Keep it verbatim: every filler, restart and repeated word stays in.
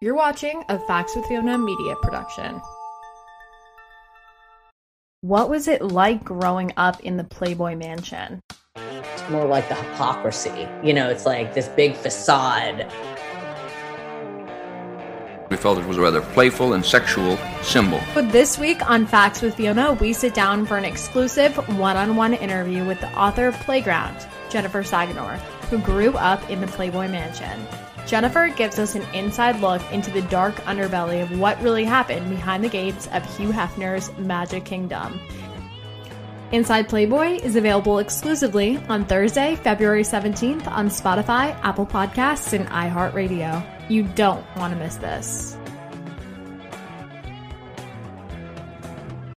You're watching a Facts with Fiona media production. What was it like growing up in the Playboy Mansion? It's more like the hypocrisy. You know, it's like this big facade. We felt it was a rather playful and sexual symbol. But this week on Facts with Fiona, we sit down for an exclusive one-on-one interview with the author of Playground, Jennifer Saginor, who grew up in the Playboy Mansion. Jennifer gives us an inside look into the dark underbelly of what really happened behind the gates of Hugh Hefner's Magic Kingdom. Inside Playboy is available exclusively on Thursday, February seventeenth on Spotify, Apple Podcasts, and iHeartRadio. You don't want to miss this.